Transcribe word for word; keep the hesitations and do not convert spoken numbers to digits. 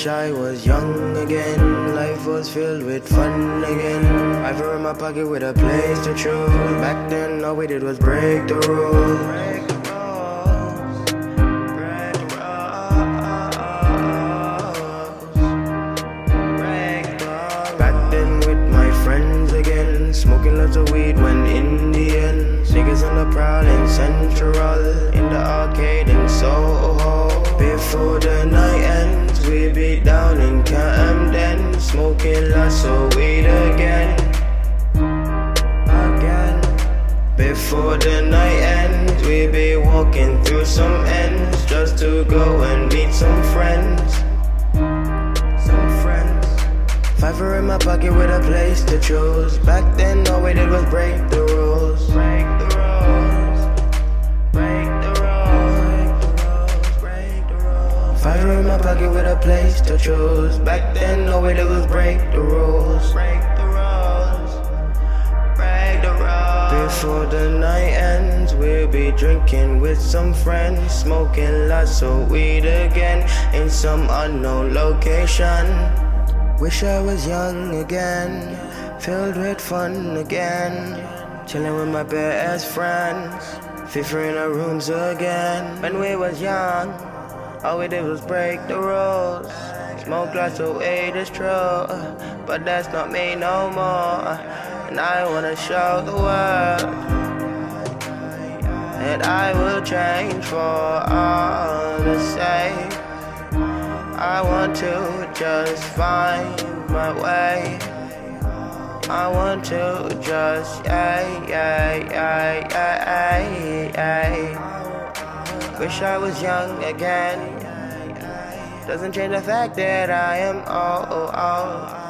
wish I was young again. Life was filled with fun again. I fell in my pocket with a place to choose. Back then all we did was break the rules. Smoking lots of weed when Indian niggas on the prowl in Central, in the arcade in Soho. Before the night ends, we be down in Camden, smoking lots of weed again, again. Before the night ends, we be walking through some ends just to go and meet some friends. Fiver in my pocket with a place to choose. Back then all we did was break the rules. Break the rules. Break the rules. Break the rules. Fiver in my pocket with a place to choose. Back then all we did was break the rules. Break the rules. Break the rules. Before the night ends, we'll be drinking with some friends, smoking lots of weed again in some unknown location. Wish I was young again, filled with fun again, chilling with my best friends, FIFA in our rooms again. When we was young, all we did was break the rules, smoke lots of weed, it's true, but that's not me no more. And I wanna show the world that I will change for all the same. I want to just find my way. I want to just, ay, ay, ay, ay, ay, ay. Wish I was young again. Doesn't change the fact that I am old.